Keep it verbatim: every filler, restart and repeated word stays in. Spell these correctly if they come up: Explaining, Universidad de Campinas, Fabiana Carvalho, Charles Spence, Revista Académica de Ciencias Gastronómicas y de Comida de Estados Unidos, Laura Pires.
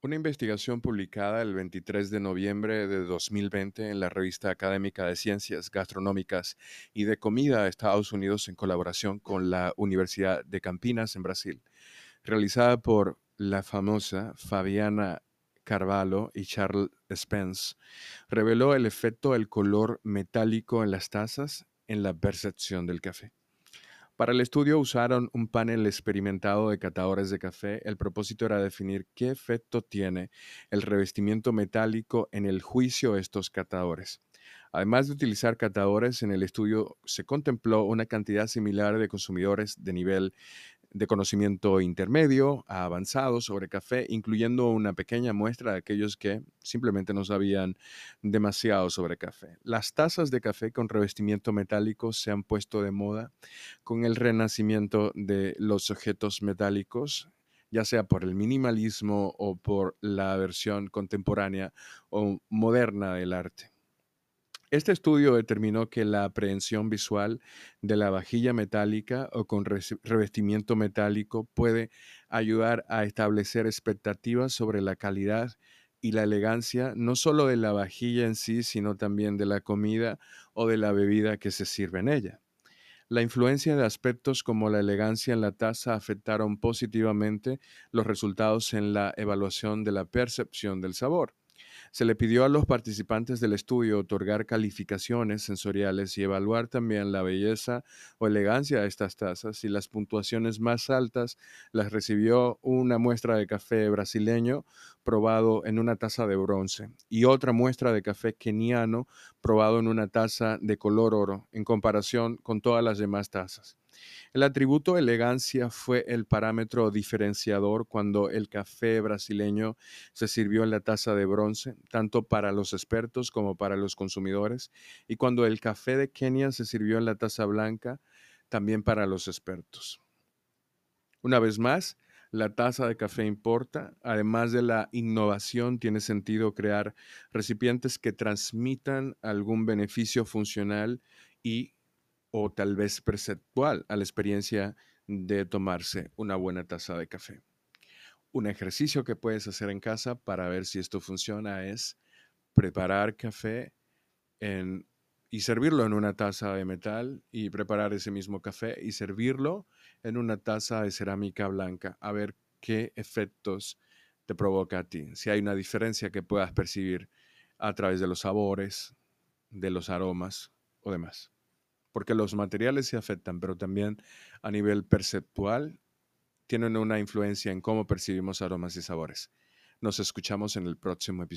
Una investigación publicada el veintitrés de noviembre de dos mil veinte en la Revista Académica de Ciencias Gastronómicas y de Comida de Estados Unidos en colaboración con la Universidad de Campinas en Brasil, realizada por la famosa Fabiana Carvalho y Charles Spence, reveló el efecto del color metálico en las tazas en la percepción del café. Para el estudio usaron un panel experimentado de catadores de café. El propósito era definir qué efecto tiene el revestimiento metálico en el juicio de estos catadores. Además de utilizar catadores, en el estudio se contempló una cantidad similar de consumidores de nivel de conocimiento intermedio a avanzado sobre café, incluyendo una pequeña muestra de aquellos que simplemente no sabían demasiado sobre café. Las tazas de café con revestimiento metálico se han puesto de moda con el renacimiento de los objetos metálicos, ya sea por el minimalismo o por la versión contemporánea o moderna del arte. Este estudio determinó que la aprehensión visual de la vajilla metálica o con revestimiento metálico puede ayudar a establecer expectativas sobre la calidad y la elegancia, no solo de la vajilla en sí, sino también de la comida o de la bebida que se sirve en ella. La influencia de aspectos como la elegancia en la taza afectaron positivamente los resultados en la evaluación de la percepción del sabor. Se le pidió a los participantes del estudio otorgar calificaciones sensoriales y evaluar también la belleza o elegancia de estas tazas, y las puntuaciones más altas las recibió una muestra de café brasileño probado en una taza de bronce y otra muestra de café keniano probado en una taza de color oro en comparación con todas las demás tazas. El atributo elegancia fue el parámetro diferenciador cuando el café brasileño se sirvió en la taza de bronce, tanto para los expertos como para los consumidores, y cuando el café de Kenia se sirvió en la taza blanca, también para los expertos. Una vez más, la taza de café importa. Además de la innovación, tiene sentido crear recipientes que transmitan algún beneficio funcional y o tal vez perceptual a la experiencia de tomarse una buena taza de café. Un ejercicio que puedes hacer en casa para ver si esto funciona es preparar café en, y servirlo en una taza de metal, y preparar ese mismo café y servirlo en una taza de cerámica blanca, a ver qué efectos te provoca a ti, si hay una diferencia que puedas percibir a través de los sabores, de los aromas o demás. Porque los materiales se afectan, pero también a nivel perceptual tienen una influencia en cómo percibimos aromas y sabores. Nos escuchamos en el próximo episodio.